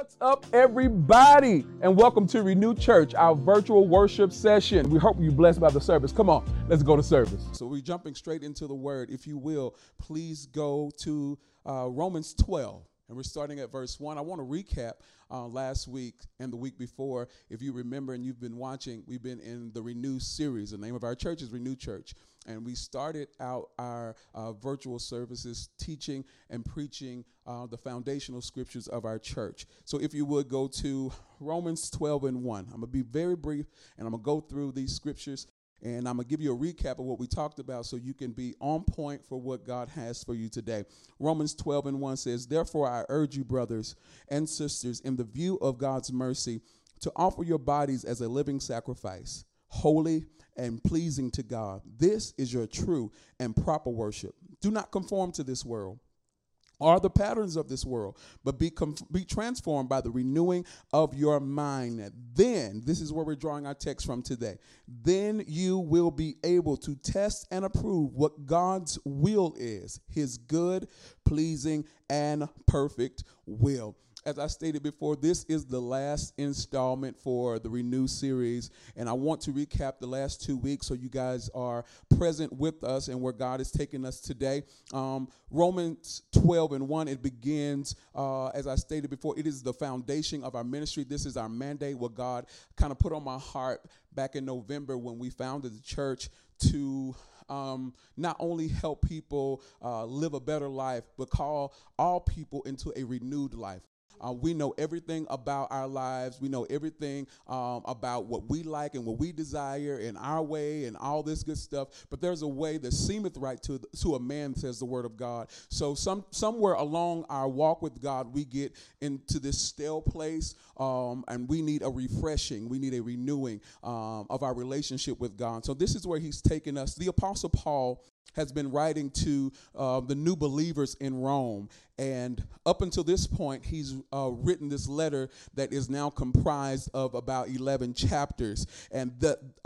What's up, everybody? And welcome to Renew Church, our virtual worship session. We hope you're blessed by the service. Come on, let's go to service. So we're jumping straight into the word. If you will, please go to Romans 12, and we're starting at verse 1. I want to recap last week and the week before. If you remember and you've been watching, we've been in the Renew series. The name of our church is Renew Church. And we started out our virtual services teaching and preaching the foundational scriptures of our church. So if you would go to Romans 12 and 1. I'm going to be very brief, and I'm going to go through these scriptures, and I'm going to give you a recap of what we talked about so you can be on point for what God has for you today. Romans 12 and 1 says, "Therefore I urge you, brothers and sisters, in the view of God's mercy, to offer your bodies as a living sacrifice, holy and pleasing to God. This is your true and proper worship. Do not conform to this world or the patterns of this world, but be transformed by the renewing of your mind. Then," this is where we're drawing our text from today, "then you will be able to test and approve what God's will is, his good, pleasing, and perfect will." As I stated before, this is the last installment for the Renew series, and I want to recap the last 2 weeks so you guys are present with us and where God is taking us today. Romans 12 and 1, it begins, as I stated before, it is the foundation of our ministry. This is our mandate, what God kind of put on my heart back in November when we founded the church to not only help people live a better life, but call all people into a renewed life. We know everything about our lives. We know everything about what we like and what we desire and our way and all this good stuff. But there's a way that seemeth right to a man, says the word of God. So somewhere along our walk with God, we get into this stale place, and we need a refreshing. We need a renewing of our relationship with God. So this is where he's taken us. The Apostle Paul has been writing to the new believers in Rome. And up until this point, he's written this letter that is now comprised of about 11 chapters. And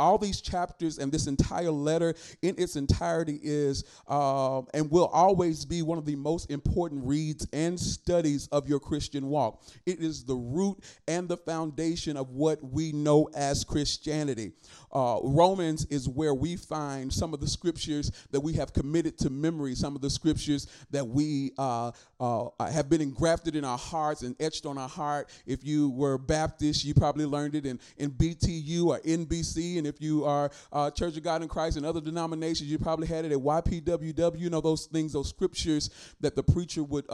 all these chapters and this entire letter in its entirety is and will always be one of the most important reads and studies of your Christian walk. It is the root and the foundation of what we know as Christianity. Romans is where we find some of the scriptures that we have committed to memory, some of the scriptures that we have been engrafted in our hearts and etched on our heart. If you were Baptist, you probably learned it in BTU or NBC. And if you are Church of God in Christ and other denominations, you probably had it at YPWW. You know, those things, those scriptures that the preacher would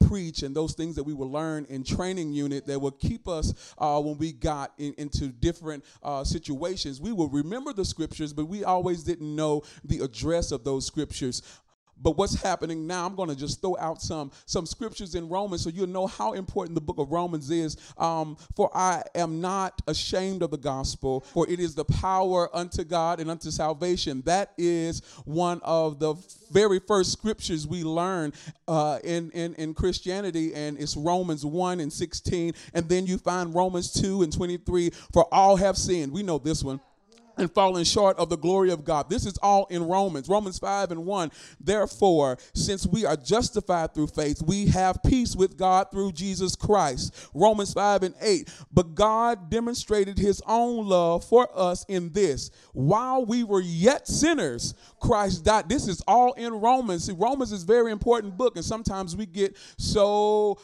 preach, and those things that we would learn in training unit that would keep us when we got into different situations. We would remember the scriptures, but we always didn't know the address of those scriptures. But what's happening now, I'm going to just throw out some scriptures in Romans so you'll know how important the book of Romans is. "For I am not ashamed of the gospel, for it is the power unto God and unto salvation." That is one of the very first scriptures we learn in Christianity, and it's Romans 1 and 16. And then you find Romans 2 and 23, "For all have sinned." We know this one. "And fallen short of the glory of God." This is all in Romans. Romans 5 and 1, "Therefore, since we are justified through faith, we have peace with God through Jesus Christ." Romans 5 and 8, "But God demonstrated his own love for us in this: while we were yet sinners, Christ died." This is all in Romans. See, Romans is a very important book, and sometimes we get so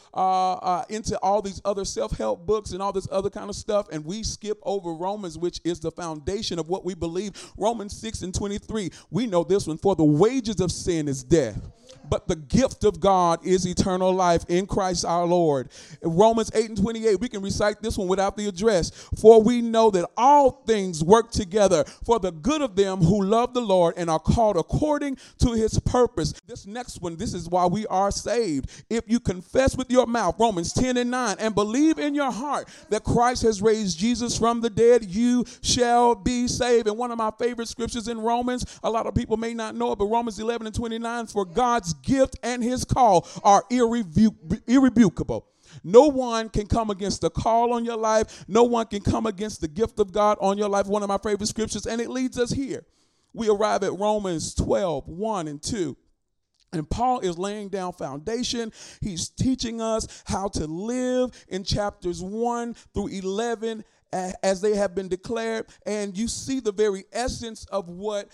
into all these other self-help books and all this other kind of stuff, and we skip over Romans, which is the foundation of what we believe. Romans 6 and 23, we know this one. "For the wages of sin is death, but the gift of God is eternal life in Christ our Lord." Romans 8 and 28, we can recite this one without the address. "For we know that all things work together for the good of them who love the Lord and are called according to his purpose." This next one, this is why we are saved. "If you confess with your mouth," Romans 10 and 9, "and believe in your heart that Christ has raised Jesus from the dead, you shall be saved." And one of my favorite scriptures in Romans, a lot of people may not know it, but Romans 11 and 29, "For God's gift and his call are irrevocable. No one can come against the call on your life. No one can come against the gift of God on your life." One of my favorite scriptures, and it leads us here. We arrive at Romans 12, 1 and 2. And Paul is laying down foundation. He's teaching us how to live in chapters 1 through 11 as they have been declared. And you see the very essence of what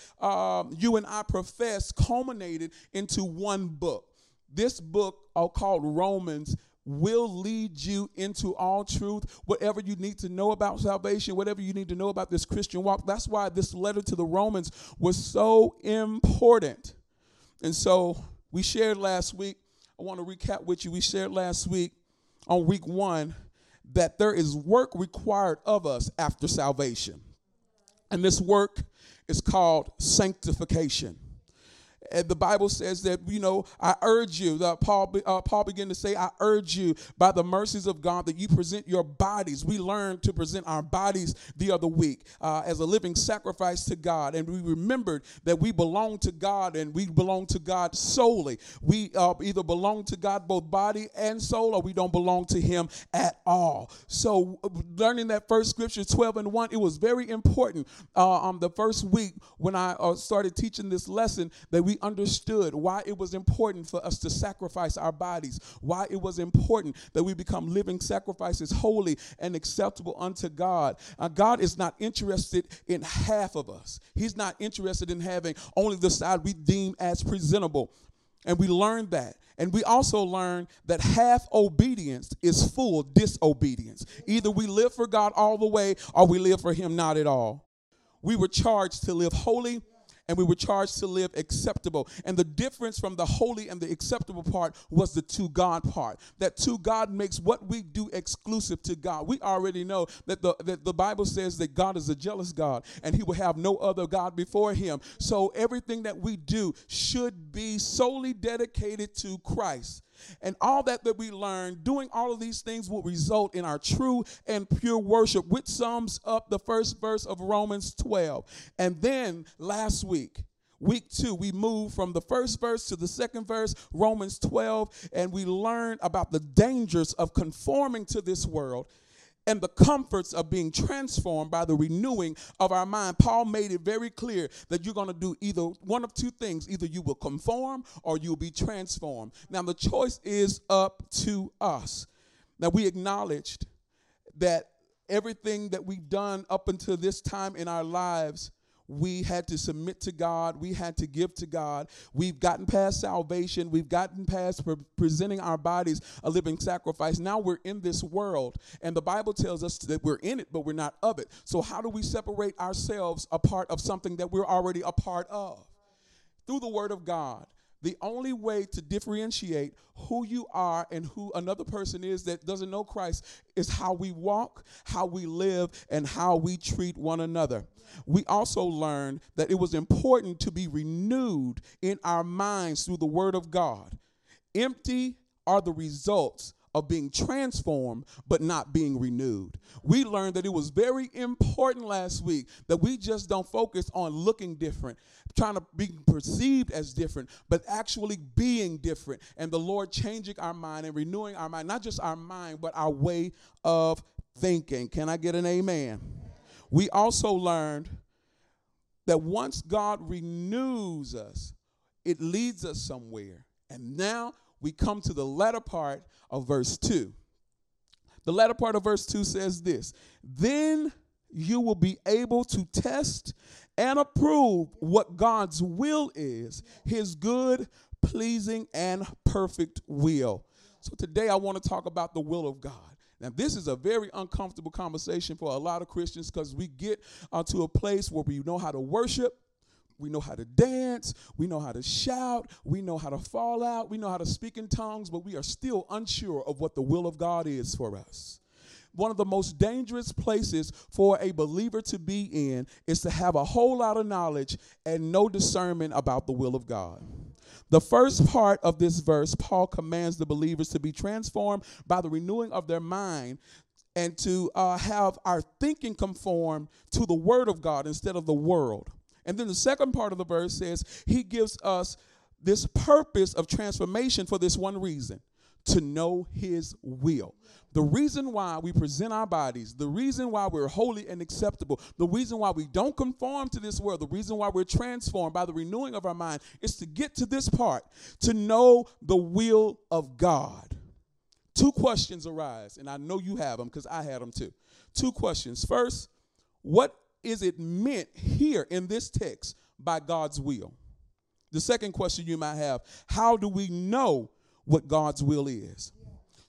you and I profess culminated into one book. This book called Romans will lead you into all truth, whatever you need to know about salvation, whatever you need to know about this Christian walk. That's why this letter to the Romans was so important. And so we shared last week, I want to recap with you, we shared last week on week one that there is work required of us after salvation. And this work is called sanctification. And the Bible says that, you know, I urge you, Paul began to say, I urge you by the mercies of God that you present your bodies. We learned to present our bodies the other week as a living sacrifice to God. And we remembered that we belong to God, and we belong to God solely. We either belong to God both body and soul, or we don't belong to him at all. So learning that first scripture, 12:1, it was very important on the first week when I started teaching this lesson that we understood why it was important for us to sacrifice our bodies, why it was important that we become living sacrifices, holy and acceptable unto God. God is not interested in half of us. He's not interested in having only the side we deem as presentable. And we learned that. And we also learned that half obedience is full disobedience. Either we live for God all the way or we live for him not at all. We were charged to live holy, and we were charged to live acceptable. And the difference from the holy and the acceptable part was the to God part. That to God makes what we do exclusive to God. We already know that the Bible says that God is a jealous God, and he will have no other God before him. So everything that we do should be solely dedicated to Christ. And all that we learn, doing all of these things will result in our true and pure worship, which sums up the first verse of Romans 12. And then last week, week two, we moved from the first verse to the second verse, Romans 12, and we learned about the dangers of conforming to this world and the comforts of being transformed by the renewing of our mind. Paul made it very clear that you're going to do either one of two things. Either you will conform or you'll be transformed. Now, the choice is up to us. Now, we acknowledged that everything that we've done up until this time in our lives, we had to submit to God. We had to give to God. We've gotten past salvation. We've gotten past presenting our bodies a living sacrifice. Now we're in this world, and the Bible tells us that we're in it, but we're not of it. So how do we separate ourselves apart of something that we're already a part of? Through the Word of God. The only way to differentiate who you are and who another person is that doesn't know Christ is how we walk, how we live, and how we treat one another. We also learned that it was important to be renewed in our minds through the Word of God. Empty are the results of being transformed, but not being renewed. We learned that it was very important last week that we just don't focus on looking different, trying to be perceived as different, but actually being different, and the Lord changing our mind and renewing our mind, not just our mind, but our way of thinking. Can I get an amen? We also learned that once God renews us, it leads us somewhere. And now we come to the latter part of verse 2. The latter part of verse 2 says this: then you will be able to test and approve what God's will is, his good, pleasing, and perfect will. So today I want to talk about the will of God. Now, this is a very uncomfortable conversation for a lot of Christians because we get to a place where we know how to worship. We know how to dance, we know how to shout, we know how to fall out, we know how to speak in tongues, but we are still unsure of what the will of God is for us. One of the most dangerous places for a believer to be in is to have a whole lot of knowledge and no discernment about the will of God. The first part of this verse, Paul commands the believers to be transformed by the renewing of their mind, and to have our thinking conform to the Word of God instead of the world. And then the second part of the verse says he gives us this purpose of transformation for this one reason: to know his will. The reason why we present our bodies, the reason why we're holy and acceptable, the reason why we don't conform to this world, the reason why we're transformed by the renewing of our mind is to get to this part, to know the will of God. Two questions arise, and I know you have them because I had them too. Two questions. First, what is it meant here in this text by God's will? The second question you might have, how do we know what God's will is?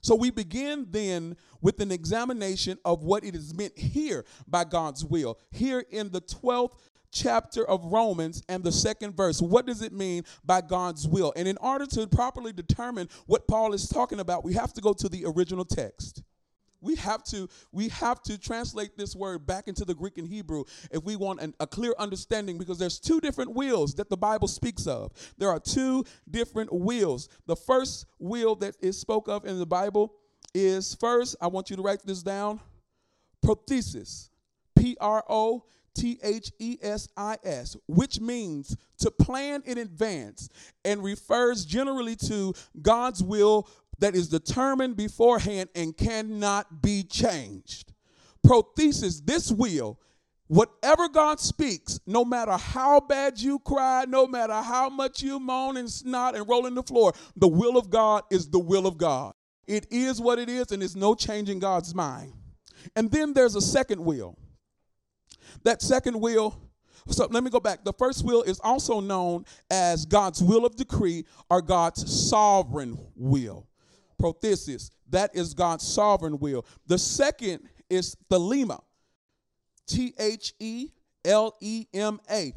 So we begin then with an examination of what it is meant here by God's will. Here in the 12th chapter of Romans and the second verse, what does it mean by God's will? And in order to properly determine what Paul is talking about, we have to go to the original text. We have to translate this word back into the Greek and Hebrew if we want a clear understanding, because there's two different wills that the Bible speaks of. There are two different wills. The first will that is spoke of in the Bible is, first, I want you to write this down, prothesis, P-R-O-T-H-E-S-I-S, which means to plan in advance and refers generally to God's will that is determined beforehand and cannot be changed. Prothesis, this will, whatever God speaks, no matter how bad you cry, no matter how much you moan and snot and roll in the floor, the will of God is the will of God. It is what it is, and there's no changing God's mind. And then there's a second will. That second will, so let me go back. The first will is also known as God's will of decree or God's sovereign will. Prothesis, that is God's sovereign will. The second is Thelema, T-H-E-L-E-M-A,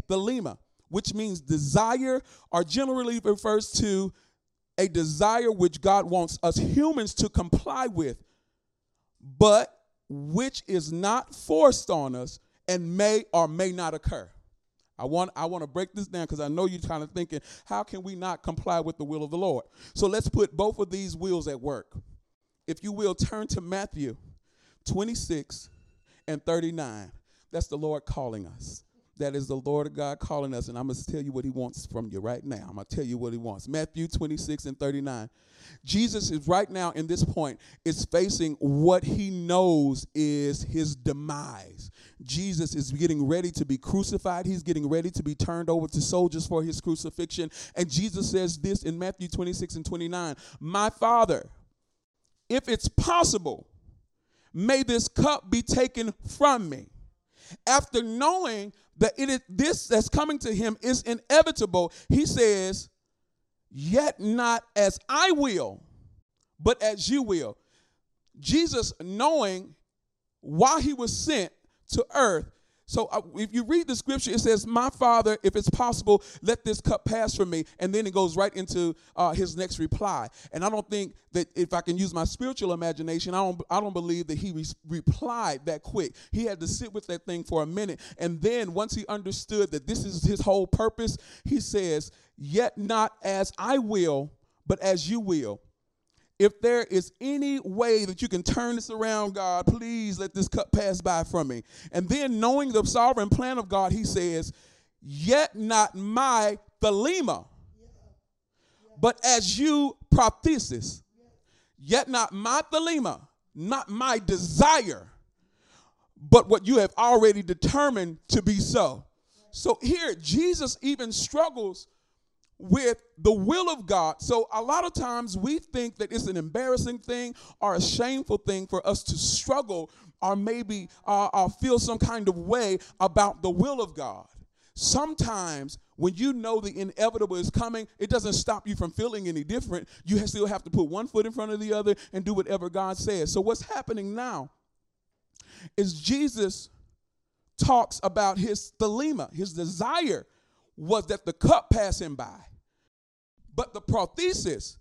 Thelema, which means desire, or generally refers to a desire which God wants us humans to comply with, but which is not forced on us and may or may not occur. I want to break this down because I know you're kind of thinking, how can we not comply with the will of the Lord? So let's put both of these wills at work. If you will, turn to Matthew 26 and 39. That's the Lord calling us. That is the Lord God calling us. And I'm going to tell you what he wants from you right now. I'm going to tell you what he wants. Matthew 26 and 39. Jesus is right now in this point is facing what he knows is his demise. Jesus is getting ready to be crucified. He's getting ready to be turned over to soldiers for his crucifixion. And Jesus says this in Matthew 26 and 29. My Father, if it's possible, may this cup be taken from me. After knowing that it is this that's coming to him is inevitable, he says, yet not as I will, but as you will. Jesus, knowing why he was sent to earth. So if you read the scripture, it says, my Father, if it's possible, let this cup pass from me. And then it goes right into his next reply. And I don't think that, if I can use my spiritual imagination, I don't believe that he replied that quick. He had to sit with that thing for a minute. And then once he understood that this is his whole purpose, he says, yet not as I will, but as you will. If there is any way that you can turn this around, God, please let this cup pass by from me. And then knowing the sovereign plan of God, he says, yet not my Thelema, but as you prothesis. Yet not my Thelema, not my desire, but what you have already determined to be so. So here, Jesus even struggles with the will of God. So a lot of times we think that it's an embarrassing thing or a shameful thing for us to struggle or maybe feel some kind of way about the will of God. Sometimes when you know the inevitable is coming, it doesn't stop you from feeling any different. You still have to put one foot in front of the other and do whatever God says. So what's happening now is Jesus talks about his Thelema, his desire was that the cup pass him by. But the prothesis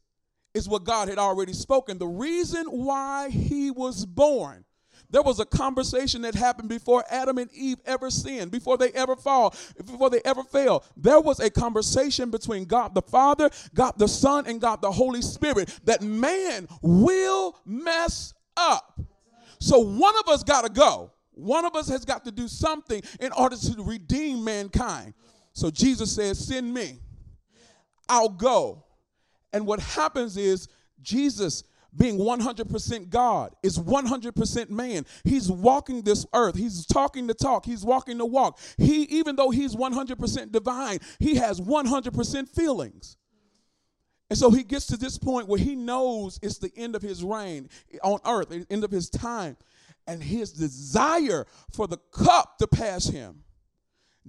is what God had already spoken. The reason why he was born. There was a conversation that happened before Adam and Eve ever sinned, before they ever fall, before they ever fail. There was a conversation between God the Father, God the Son, and God the Holy Spirit that man will mess up. So one of us got to go. One of us has got to do something in order to redeem mankind. So Jesus says, send me. I'll go. And what happens is Jesus being 100% God, is 100% man. He's walking this earth. He's talking the talk. He's walking the walk. He, even though he's 100% divine, he has 100% feelings. And so he gets to this point where he knows it's the end of his reign on earth, the end of his time. And his desire for the cup to pass him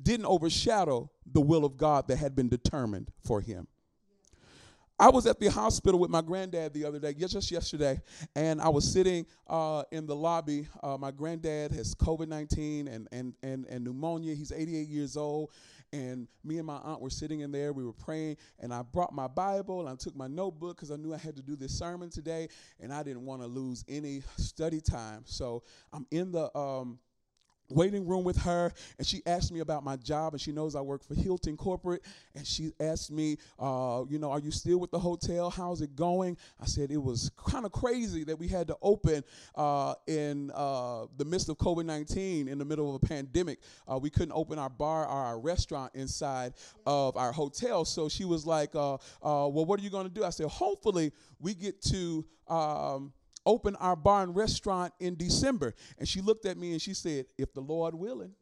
didn't overshadow the will of God that had been determined for him. I was at the hospital with my granddad the other day, just yesterday, and I was sitting in the lobby. My granddad has COVID-19 and pneumonia. He's 88 years old, and me and my aunt were sitting in there. We were praying, and I brought my Bible, and I took my notebook because I knew I had to do this sermon today, and I didn't want to lose any study time. So I'm in the waiting room with her, and she asked me about my job, and she knows I work for Hilton Corporate, and she asked me, you know, are you still with the hotel? How's it going? I said, it was kind of crazy that we had to open in the midst of COVID-19, in the middle of a pandemic. We couldn't open our bar or our restaurant inside of our hotel. So she was like, well, what are you going to do? I said, hopefully we get to open our bar and restaurant in December. And she looked at me and she said, if the Lord willing.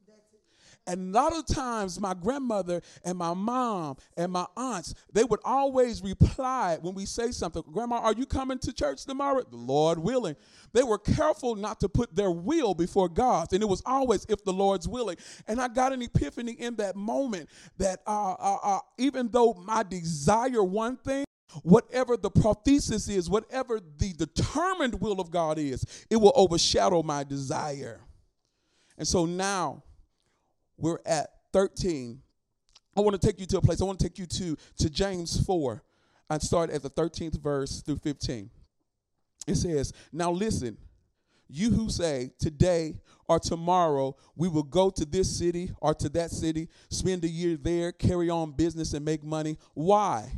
And a lot of times my grandmother and my mom and my aunts, they would always reply when we say something. Grandma, are you coming to church tomorrow? The Lord willing. They were careful not to put their will before God's. And it was always if the Lord's willing. And I got an epiphany in that moment that even though my desire one thing, whatever the prothesis is, whatever the determined will of God is, it will overshadow my desire. And so now we're at 13. I want to take you to a place. I want to take you to James 4. I'd start at the 13th verse through 15. It says, now listen, you who say today or tomorrow we will go to this city or to that city, spend a year there, carry on business and make money. Why?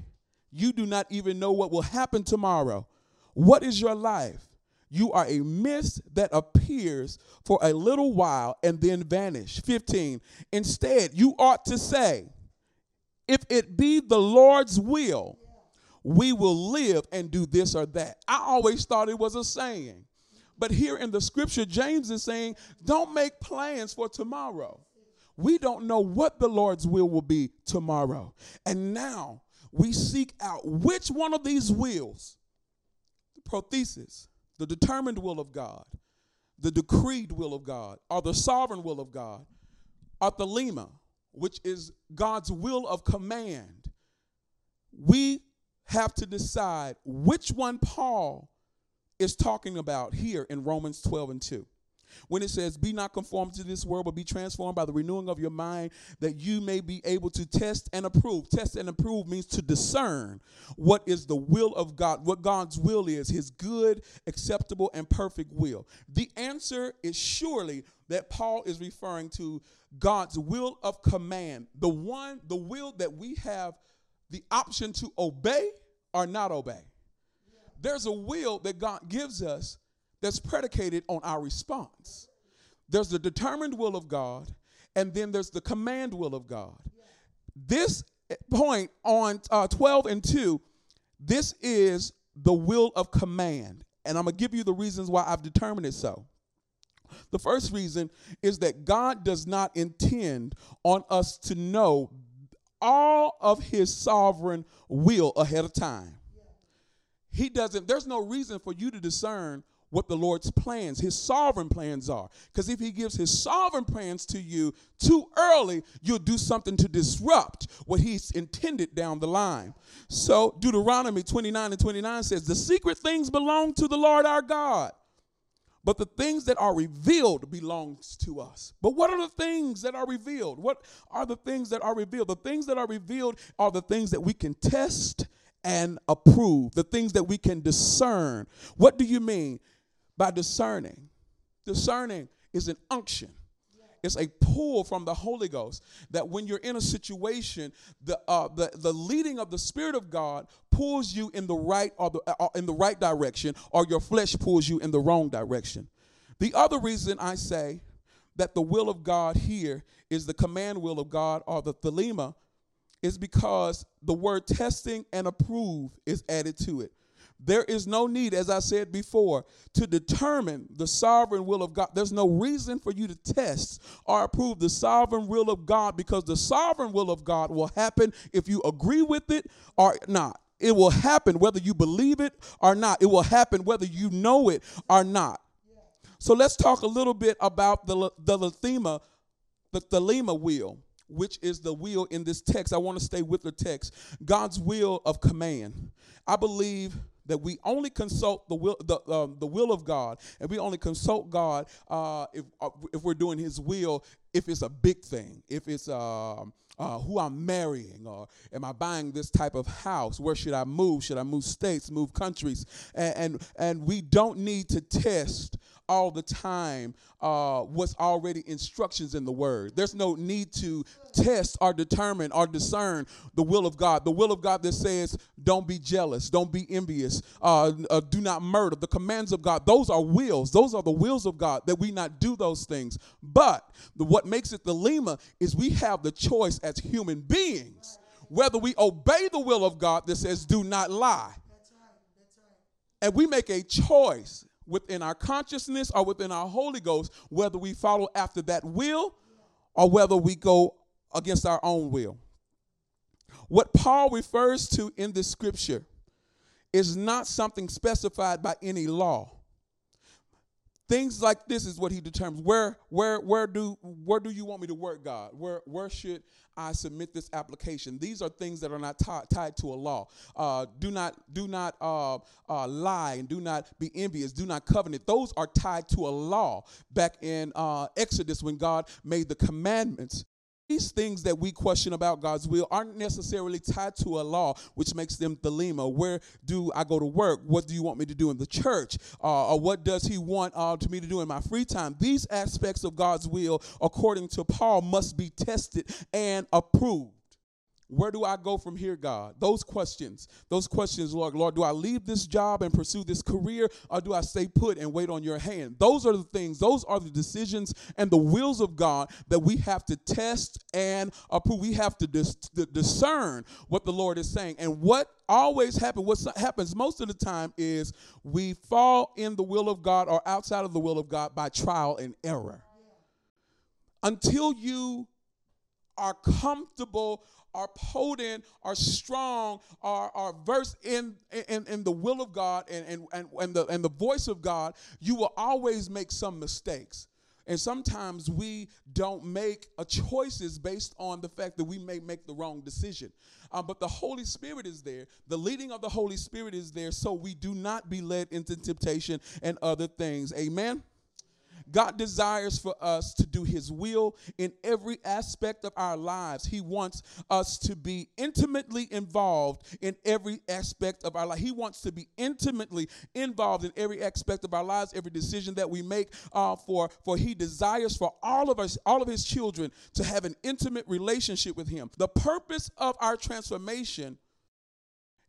You do not even know what will happen tomorrow. What is your life? You are a mist that appears for a little while and then vanishes. 15. Instead, you ought to say, if it be the Lord's will, we will live and do this or that. I always thought it was a saying. But here in the scripture, James is saying, don't make plans for tomorrow. We don't know what the Lord's will be tomorrow. And now, we seek out which one of these wills, the prothesis, the determined will of God, the decreed will of God, or the sovereign will of God, or Thelema, which is God's will of command. We have to decide which one Paul is talking about here in Romans 12 and 2. When it says, be not conformed to this world, but be transformed by the renewing of your mind, that you may be able to test and approve. Test and approve means to discern what is the will of God, what God's will is, his good, acceptable, and perfect will. The answer is surely that Paul is referring to God's will of command, the one, the will that we have the option to obey or not obey. There's a will that God gives us that's predicated on our response. There's the determined will of God, and then there's the command will of God. This point on 12 and 2, this is the will of command. And I'm going to give you the reasons why I've determined it so. The first reason is that God does not intend on us to know all of his sovereign will ahead of time. He doesn't, there's no reason for you to discern what the Lord's plans, his sovereign plans are. Because if he gives his sovereign plans to you too early, you'll do something to disrupt what he's intended down the line. So Deuteronomy 29 and 29 says, the secret things belong to the Lord our God, but the things that are revealed belongs to us. But what are the things that are revealed? What are the things that are revealed? The things that are revealed are the things that we can test and approve, the things that we can discern. What do you mean? By discerning. Discerning is an unction. It's a pull from the Holy Ghost that when you're in a situation, the leading of the Spirit of God pulls you in the right or in the right direction, or your flesh pulls you in the wrong direction. The other reason I say that the will of God here is the command will of God, or the Thelema, is because the word testing and approve is added to it. There is no need, as I said before, to determine the sovereign will of God. There's no reason for you to test or approve the sovereign will of God, because the sovereign will of God will happen if you agree with it or not. It will happen whether you believe it or not. It will happen whether you know it or not. So let's talk a little bit about the Thelema will, which is the will in this text. I want to stay with the text. God's will of command. I believe that we only consult the will of God, and we only consult God if we're doing His will, if it's a big thing, if it's who I'm marrying, or am I buying this type of house? Where should I move? Should I move states, move countries? And we don't need to test all the time what's already instructions in the Word. There's no need to test or determine or discern the will of God. The will of God that says, don't be jealous, don't be envious, do not murder. The commands of God, those are wills. Those are the wills of God, that we not do those things. But what makes it Thelema is we have the choice as human beings whether we obey the will of God that says, do not lie. That's right. That's right. And we make a choice within our consciousness or within our Holy Ghost, whether we follow after that will or whether we go against our own will. What Paul refers to in this scripture is not something specified by any law. Things like this is what he determines. Where do you want me to work, God? Where should I submit this application? These are things that are not tied to a law. Do not lie, and do not be envious. Do not covet. Those are tied to a law. Back in Exodus, when God made the commandments, these things that we question about God's will aren't necessarily tied to a law, which makes them Thelema. Where do I go to work? What do you want me to do in the church? Or what does he want to me to do in my free time? These aspects of God's will, according to Paul, must be tested and approved. Where do I go from here, God? Those questions, Lord, do I leave this job and pursue this career, or do I stay put and wait on your hand? Those are the things, those are the decisions and the wills of God that we have to test and approve. We have to discern what the Lord is saying. And what happens most of the time is we fall in the will of God or outside of the will of God by trial and error. Until you are comfortable, are potent, are strong, are versed in the will of God and the voice of God, you will always make some mistakes. And sometimes we don't make choices based on the fact that we may make the wrong decision. But the Holy Spirit is there. The leading of the Holy Spirit is there, so we do not be led into temptation and other things. Amen? God desires for us to do His will in every aspect of our lives. He wants us to be intimately involved in every aspect of our life. He wants to be intimately involved in every aspect of our lives, every decision that we make. For He desires for all of us, all of His children, to have an intimate relationship with Him. The purpose of our transformation,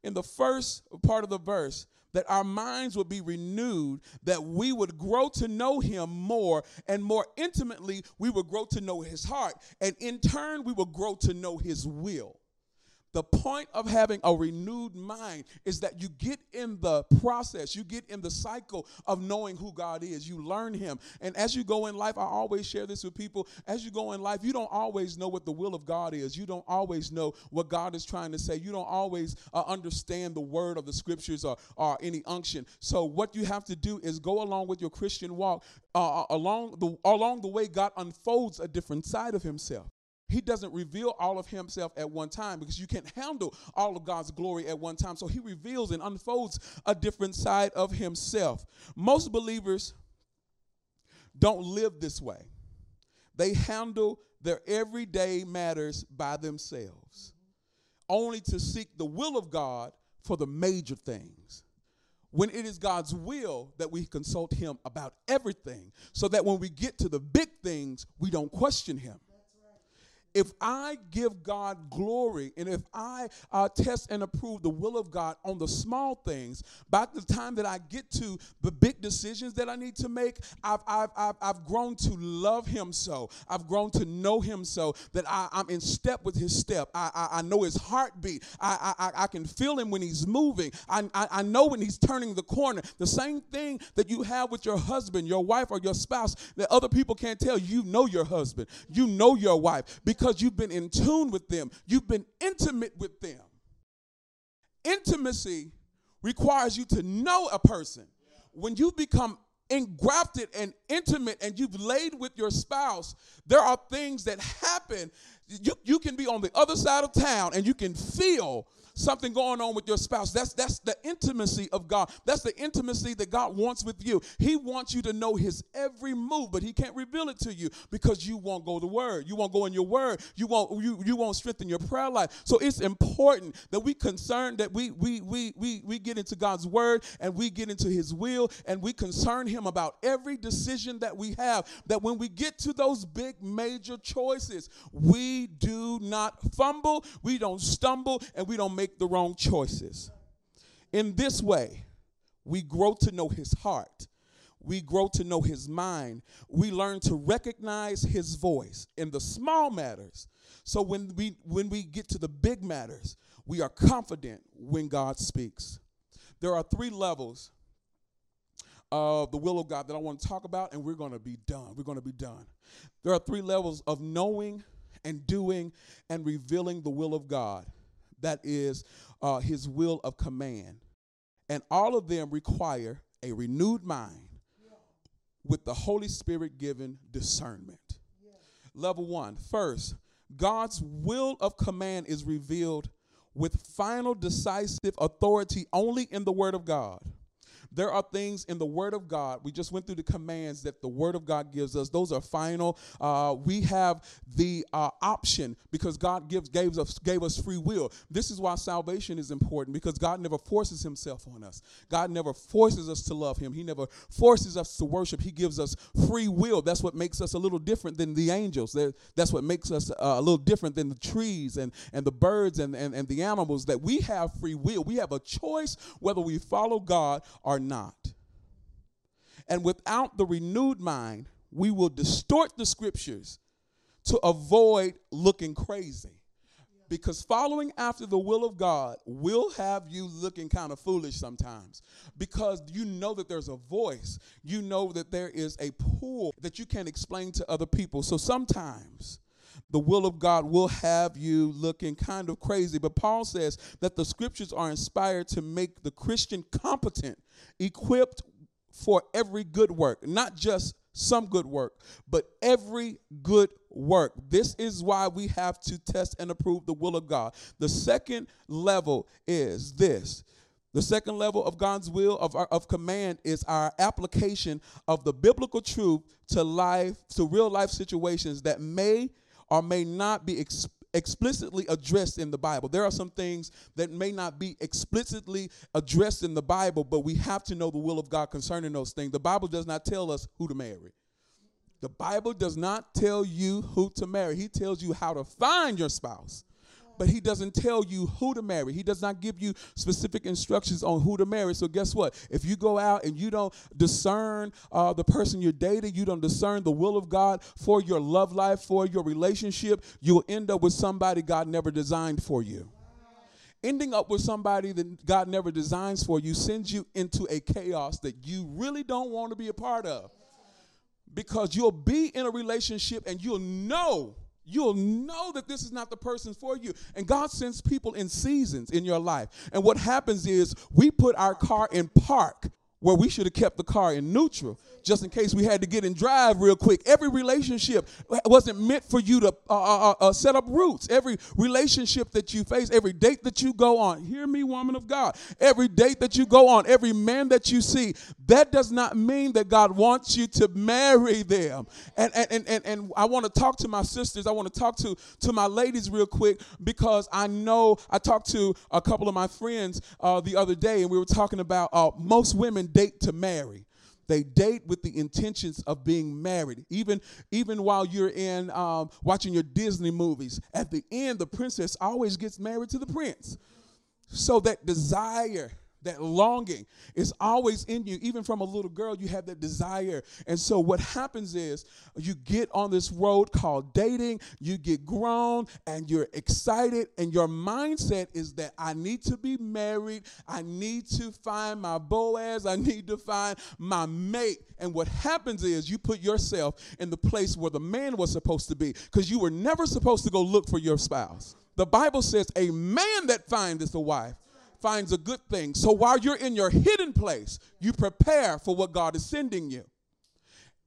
in the first part of the verse, that our minds would be renewed, that we would grow to know Him more, and more intimately, we would grow to know His heart, and in turn, we would grow to know His will. The point of having a renewed mind is that you get in the process, you get in the cycle of knowing who God is. You learn Him. And as you go in life, I always share this with people, as you go in life, you don't always know what the will of God is. You don't always know what God is trying to say. You don't always understand the word of the scriptures or any unction. So what you have to do is go along with your Christian walk. Along the way, God unfolds a different side of Himself. He doesn't reveal all of Himself at one time, because you can't handle all of God's glory at one time. So He reveals and unfolds a different side of Himself. Most believers don't live this way. They handle their everyday matters by themselves, only to seek the will of God for the major things, when it is God's will that we consult Him about everything, so that when we get to the big things, we don't question Him. if I give God glory and if I test and approve the will of God on the small things, by the time that I get to the big decisions that I need to make, I've grown to love him so. I've grown to know him so that I'm in step with his step. I know his heartbeat. I can feel him when he's moving. I know when he's turning the corner. The same thing that you have with your husband, your wife, or your spouse that other people can't tell. You know your husband. You know your wife because you've been in tune with them. You've been intimate with them. Intimacy requires you to know a person. When you become engrafted and intimate and you've laid with your spouse, there are things that happen. You can be on the other side of town and you can feel something going on with your spouse. That's the intimacy of God. That's the intimacy that God wants with you. He wants you to know his every move, but he can't reveal it to you because you won't go to word. You won't go in your word. You won't strengthen your prayer life. So it's important that we concern that we get into God's word and we get into his will and we concern him about every decision that we have, that when we get to those big major choices, we do not fumble, we don't stumble, and we don't make the wrong choices. In this way, we grow to know his heart. We grow to know his mind. We learn to recognize his voice in the small matters. So when we get to the big matters, we are confident when God speaks. There are three levels of the will of God that I want to talk about, and we're going to be done. We're going to be done. There are three levels of knowing and doing and revealing the will of God. That is his will of command. And all of them require a renewed mind with the Holy Spirit given discernment. Yeah. Level one, first, God's will of command is revealed with final decisive authority only in the Word of God. There are things in the Word of God. We just went through the commands that the Word of God gives us. Those are final. We have the option because God gave us free will. This is why salvation is important, because God never forces himself on us. God never forces us to love him. He never forces us to worship. He gives us free will. That's what makes us a little different than the angels. That's what makes us a little different than the trees and the birds and the animals, that we have free will. We have a choice whether we follow God or not. And without the renewed mind, we will distort the scriptures to avoid looking crazy, because following after the will of God will have you looking kind of foolish sometimes, because you know that there's a voice, you know that there is a pull that you can't explain to other people. So sometimes the will of God will have you looking kind of crazy. But Paul says that the scriptures are inspired to make the Christian competent, equipped for every good work, not just some good work, but every good work. This is why we have to test and approve the will of God. The second level is this. The second level of God's will of command is our application of the biblical truth to life, to real life situations that may or may not be explicitly addressed in the Bible. There are some things that may not be explicitly addressed in the Bible, but we have to know the will of God concerning those things. The Bible does not tell us who to marry. The Bible does not tell you who to marry. He tells you how to find your spouse, but he doesn't tell you who to marry. He does not give you specific instructions on who to marry. So guess what? If you go out and you don't discern the person you're dating, you don't discern the will of God for your love life, for your relationship, you'll end up with somebody God never designed for you. Ending up with somebody that God never designs for you sends you into a chaos that you really don't want to be a part of, because you'll be in a relationship and you'll know that this is not the person for you. And God sends people in seasons in your life. And what happens is we put our car in park where we should have kept the car in neutral, just in case we had to get in drive real quick. Every relationship wasn't meant for you to set up roots. Every relationship that you face, every date that you go on, hear me, woman of God, every date that you go on, every man that you see, that does not mean that God wants you to marry them. And I want to talk to my sisters. I want to talk to my ladies real quick, because I know I talked to a couple of my friends the other day, and we were talking about most women date to marry. They date with the intentions of being married. Even while you're in watching your Disney movies, at the end, the princess always gets married to the prince. So that desire, that longing is always in you. Even from a little girl, you have that desire. And so what happens is you get on this road called dating, you get grown, and you're excited, and your mindset is that I need to be married, I need to find my Boaz, I need to find my mate. And what happens is you put yourself in the place where the man was supposed to be, because you were never supposed to go look for your spouse. The Bible says a man that findeth a wife finds a good thing. So while you're in your hidden place, you prepare for what God is sending you.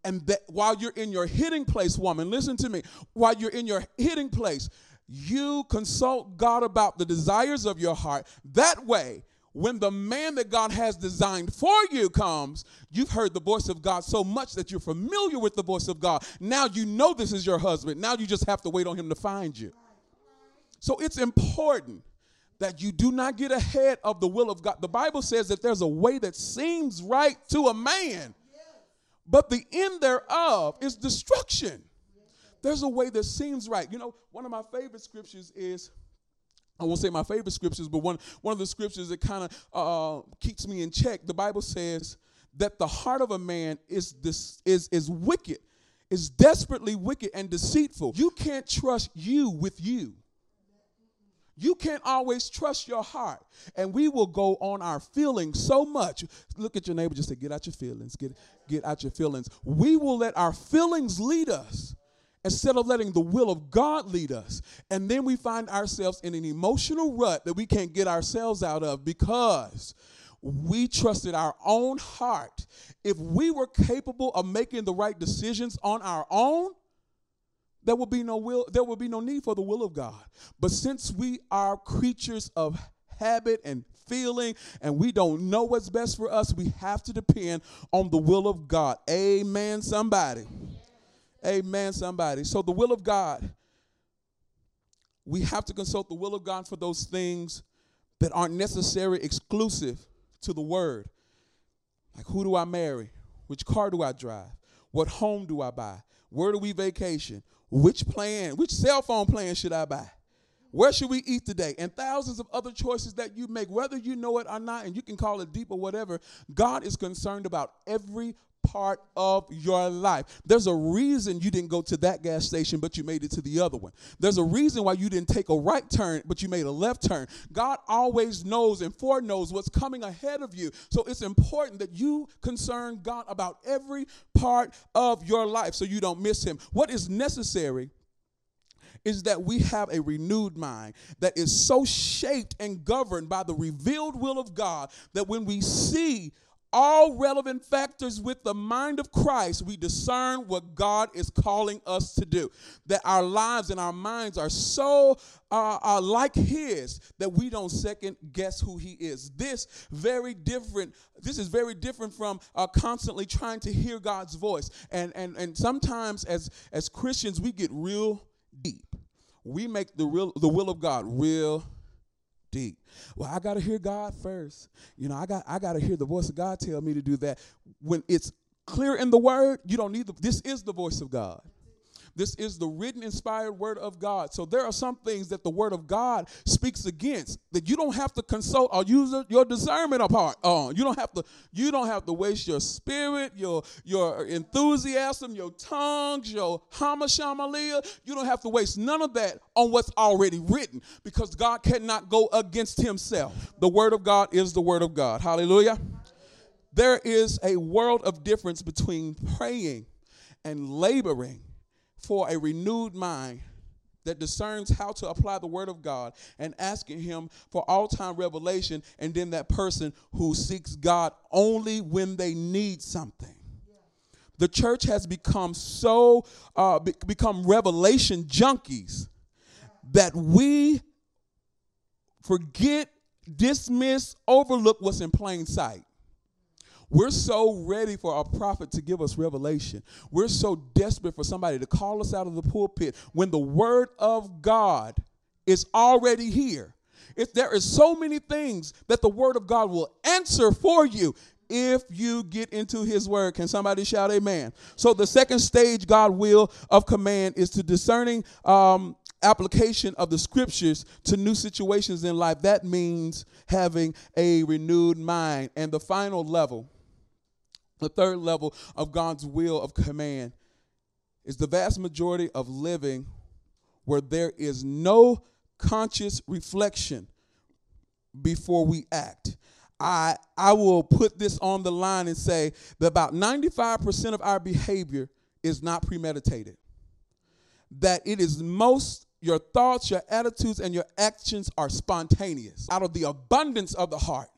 And that while you're in your hidden place, woman, listen to me, while you're in your hidden place, you consult God about the desires of your heart. That way, when the man that God has designed for you comes, you've heard the voice of God so much that you're familiar with the voice of God. Now you know this is your husband. Now you just have to wait on him to find you. So it's important that you do not get ahead of the will of God. The Bible says that there's a way that seems right to a man, but the end thereof is destruction. There's a way that seems right. You know, one of my favorite scriptures is, I won't say my favorite scriptures, but one of the scriptures that kind of keeps me in check. The Bible says that the heart of a man is wicked, is desperately wicked and deceitful. You can't trust you with you. You can't always trust your heart, and we will go on our feelings so much. Look at your neighbor, just say, get out your feelings, get out your feelings. We will let our feelings lead us instead of letting the will of God lead us, and then we find ourselves in an emotional rut that we can't get ourselves out of because we trusted our own heart. If we were capable of making the right decisions on our own, there will be no need for the will of God. But since we are creatures of habit and feeling, and we don't know what's best for us, we have to depend on the will of God. Amen, somebody. Amen, somebody. So the will of God, we have to consult the will of God for those things that aren't necessarily exclusive to the word. Like, who do I marry? Which car do I drive? What home do I buy? Where do we vacation? Which plan, which cell phone plan should I buy? Where should we eat today? And thousands of other choices that you make, whether you know it or not, and you can call it deep or whatever. God is concerned about every part of your life. There's a reason you didn't go to that gas station, but you made it to the other one. There's a reason why you didn't take a right turn, but you made a left turn. God always knows and foreknows what's coming ahead of you. So it's important that you concern God about every part of your life so you don't miss him. What is necessary is that we have a renewed mind that is so shaped and governed by the revealed will of God that when we see all relevant factors with the mind of Christ, we discern what God is calling us to do. That our lives and our minds are so are like his that we don't second guess who he is. This is very different from constantly trying to hear God's voice. And sometimes as Christians, we get real deep. We make the will of God real deep. Well, I got to hear God first. You know, I got to hear the voice of God tell me to do that. When it's clear in the word, you don't need this is the voice of God. This is the written, inspired word of God. So there are some things that the word of God speaks against that you don't have to consult or use your discernment apart on. You don't have to waste your spirit, your enthusiasm, your tongues, your hamashamalia. You don't have to waste none of that on what's already written because God cannot go against himself. The word of God is the word of God. Hallelujah. There is a world of difference between praying and laboring for a renewed mind that discerns how to apply the word of God and asking him for all-time revelation, and then that person who seeks God only when they need something. Yeah. The church has become so become revelation junkies that we forget, dismiss, overlook what's in plain sight. We're so ready for a prophet to give us revelation. We're so desperate for somebody to call us out of the pulpit when the word of God is already here. If there is so many things that the word of God will answer for you if you get into his word. Can somebody shout amen? So the second stage, God's will of command, is to discerning application of the scriptures to new situations in life. That means having a renewed mind. And the final level, the third level of God's will of command, is the vast majority of living where there is no conscious reflection before we act. I will put this on the line and say that about 95% of our behavior is not premeditated. That it is most, your thoughts, your attitudes, and your actions are spontaneous. Out of the abundance of the heart,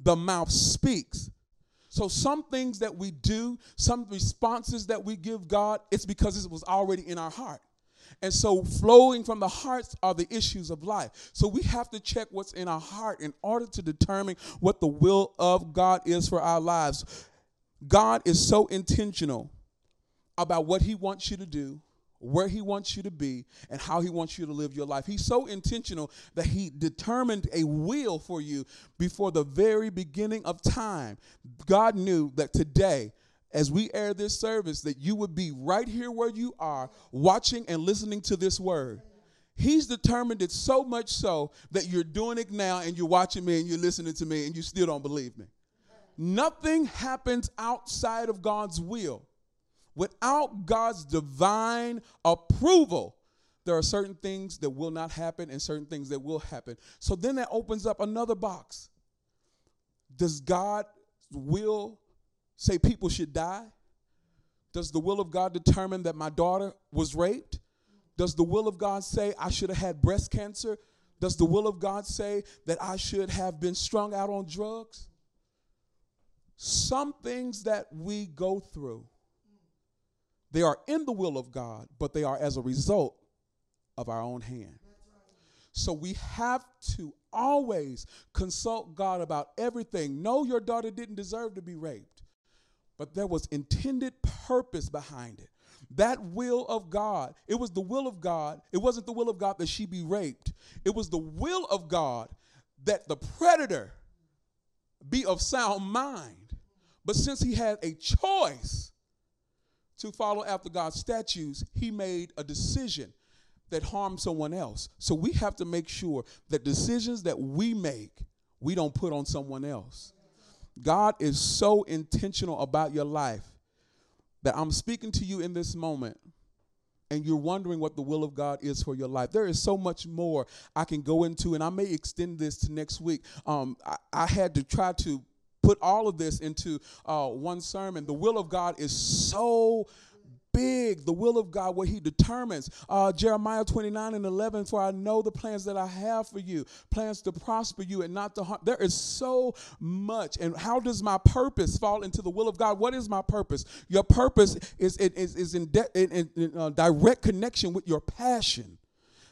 the mouth speaks. So some things that we do, some responses that we give God, it's because it was already in our heart. And so flowing from the hearts are the issues of life. So we have to check what's in our heart in order to determine what the will of God is for our lives. God is so intentional about what he wants you to do, where he wants you to be, and how he wants you to live your life. He's so intentional that he determined a will for you before the very beginning of time. God knew that today, as we air this service, that you would be right here where you are, watching and listening to this word. He's determined it so much so that you're doing it now, and you're watching me, and you're listening to me, and you still don't believe me. Nothing happens outside of God's will. Without God's divine approval, there are certain things that will not happen and certain things that will happen. So then that opens up another box. Does God's will say people should die? Does the will of God determine that my daughter was raped? Does the will of God say I should have had breast cancer? Does the will of God say that I should have been strung out on drugs? Some things that we go through, they are in the will of God, but they are as a result of our own hand. So we have to always consult God about everything. No, your daughter didn't deserve to be raped, but there was intended purpose behind it. That will of God, it was the will of God. It wasn't the will of God that she be raped. It was the will of God that the predator be of sound mind. But since he had a choice to follow after God's statutes, he made a decision that harmed someone else. So we have to make sure that decisions that we make, we don't put on someone else. God is so intentional about your life that I'm speaking to you in this moment, and you're wondering what the will of God is for your life. There is so much more I can go into, and I may extend this to next week. I had to try to put all of this into one sermon. The will of God is so big. The will of God, what he determines. Jeremiah 29:11, for I know the plans that I have for you, plans to prosper you and not to harm. There is so much. And how does my purpose fall into the will of God? What is my purpose? Your purpose is in direct connection with your passion.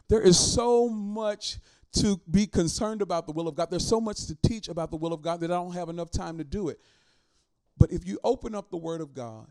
There is so much to be concerned about the will of God. There's so much to teach about the will of God that I don't have enough time to do it. But if you open up the word of God,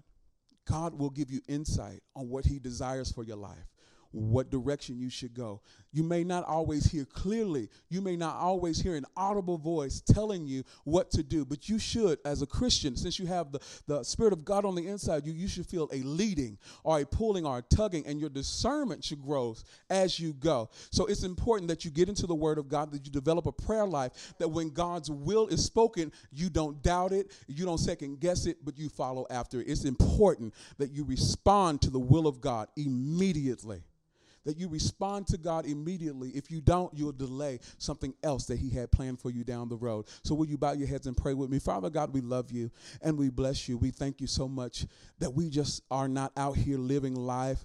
God will give you insight on what he desires for your life, what direction you should go. You may not always hear clearly. You may not always hear an audible voice telling you what to do, but you should, as a Christian, since you have the Spirit of God on the inside, you should feel a leading or a pulling or a tugging, and your discernment should grow as you go. So it's important that you get into the word of God, that you develop a prayer life, that when God's will is spoken, you don't doubt it, you don't second guess it, but you follow after it. It's important that you respond to the will of God immediately. That you respond to God immediately. If you don't, you'll delay something else that he had planned for you down the road. So will you bow your heads and pray with me? Father God, we love you and we bless you. We thank you so much that we just are not out here living life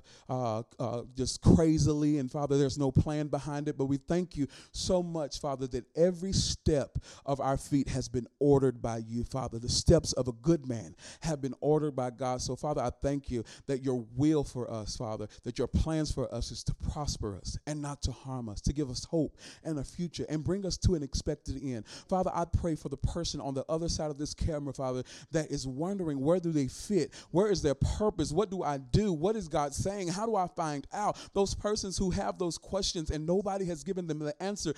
just crazily. And Father, there's no plan behind it, but we thank you so much, Father, that every step of our feet has been ordered by you, Father. The steps of a good man have been ordered by God. So Father, I thank you that your will for us, Father, that your plans for us is to prosper us and not to harm us, to give us hope and a future and bring us to an expected end. Father, I pray for the person on the other side of this camera, Father, that is wondering, where do they fit? Where is their purpose? What do I do? What is God saying? How do I find out? Those persons who have those questions and nobody has given them the answer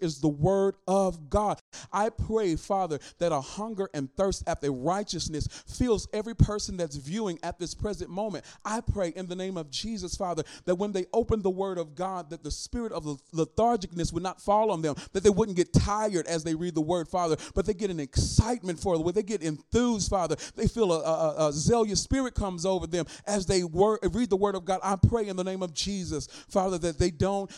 is the word of God. I pray, Father, that a hunger and thirst after righteousness fills every person that's viewing at this present moment. I pray in the name of Jesus, Father, that when they open the word of God, that the spirit of lethargicness would not fall on them, that they wouldn't get tired as they read the word, Father, but they get an excitement for it, where they get enthused, Father. They feel a zealous spirit comes over them as they read the word of God. I pray in the name of Jesus, Father, that they don't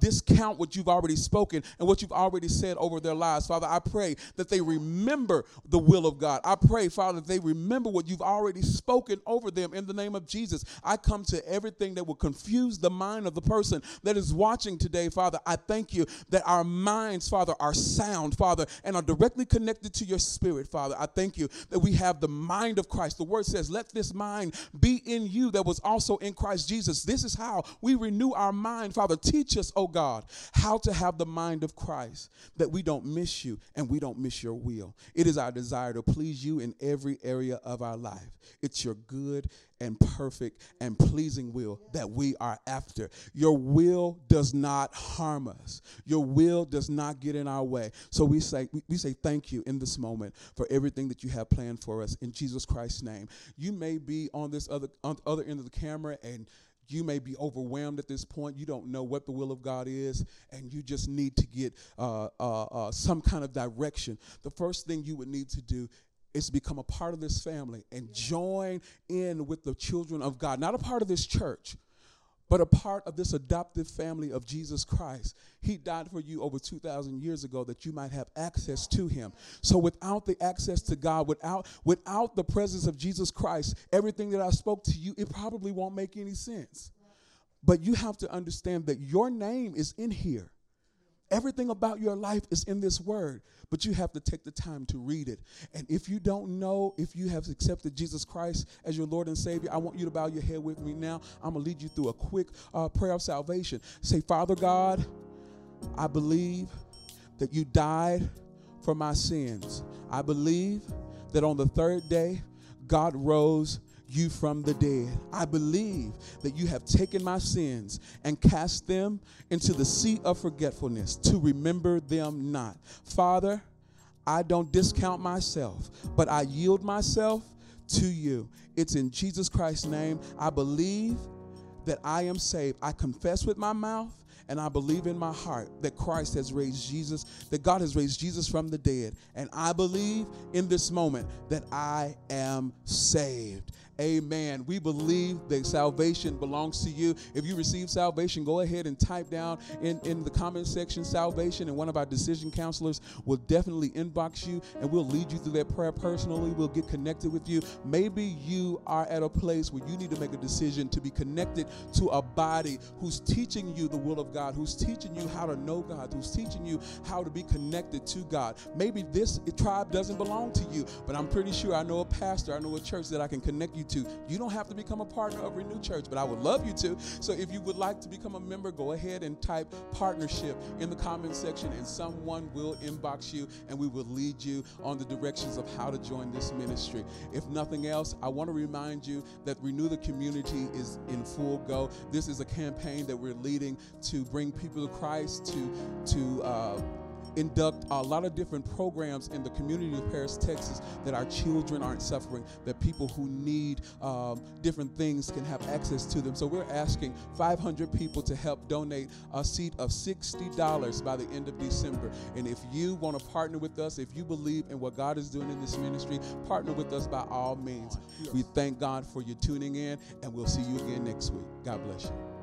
discount what you've already spoken and what you've already said over their lives. Father, I pray that they remember the will of God. I pray, Father, that they remember what you've already spoken over them in the name of Jesus. I come to everything that will confuse the mind of the person that is watching today, Father. I thank you that our minds, Father, are sound, Father, and are directly connected to your spirit, Father. I thank you that we have the mind of Christ. The word says, let this mind be in you that was also in Christ Jesus. This is how we renew our mind, Father. Teach us, oh God, how to have the mind of Christ, that we don't miss you and we don't miss your will. It is our desire to please you in every area of our life. It's your good and perfect and pleasing will that we are after. Your will does not harm us. Your will does not get in our way. So we say thank you in this moment for everything that you have planned for us in Jesus Christ's name. You may be on this other end of the camera and you may be overwhelmed at this point. You don't know what the will of God is, and you just need to get some kind of direction. The first thing you would need to do is become a part of this family and join in with the children of God. Not a part of this church, but a part of this adoptive family of Jesus Christ. He died for you over 2,000 years ago that you might have access to him. So without the access to God, without the presence of Jesus Christ, everything that I spoke to you, it probably won't make any sense. But you have to understand that your name is in here. Everything about your life is in this word, but you have to take the time to read it. And if you don't know, if you have accepted Jesus Christ as your Lord and Savior, I want you to bow your head with me now. I'm going to lead you through a quick prayer of salvation. Say, Father God, I believe that you died for my sins. I believe that on the third day, God rose you from the dead. I believe that you have taken my sins and cast them into the sea of forgetfulness to remember them not. Father, I don't discount myself, but I yield myself to you. It's in Jesus Christ's name. I believe that I am saved. I confess with my mouth and I believe in my heart that Christ has raised Jesus, that God has raised Jesus from the dead. And I believe in this moment that I am saved. Amen. We believe that salvation belongs to you. If you receive salvation, go ahead and type down in the comment section salvation, and one of our decision counselors will definitely inbox you and we'll lead you through that prayer personally. We'll get connected with you. Maybe you are at a place where you need to make a decision to be connected to a body who's teaching you the will of God, who's teaching you how to know God, who's teaching you how to be connected to God. Maybe this tribe doesn't belong to you, but I'm pretty sure I know a pastor, I know a church that I can connect you to. You don't have to become a partner of Renew Church, but I would love you to. So if you would like to become a member, go ahead and type partnership in the comment section and someone will inbox you and we will lead you on the directions of how to join this ministry. If nothing else, I want to remind you that Renew the Community is in full go. This is a campaign that we're leading to bring people to Christ, to induct a lot of different programs in the community of Paris, Texas, that our children aren't suffering, that people who need different things can have access to them. So we're asking 500 people to help donate a seat of $60 by the end of December. And if you want to partner with us, if you believe in what God is doing in this ministry, partner with us by all means. We thank God for you tuning in, and we'll see you again next week. God bless you.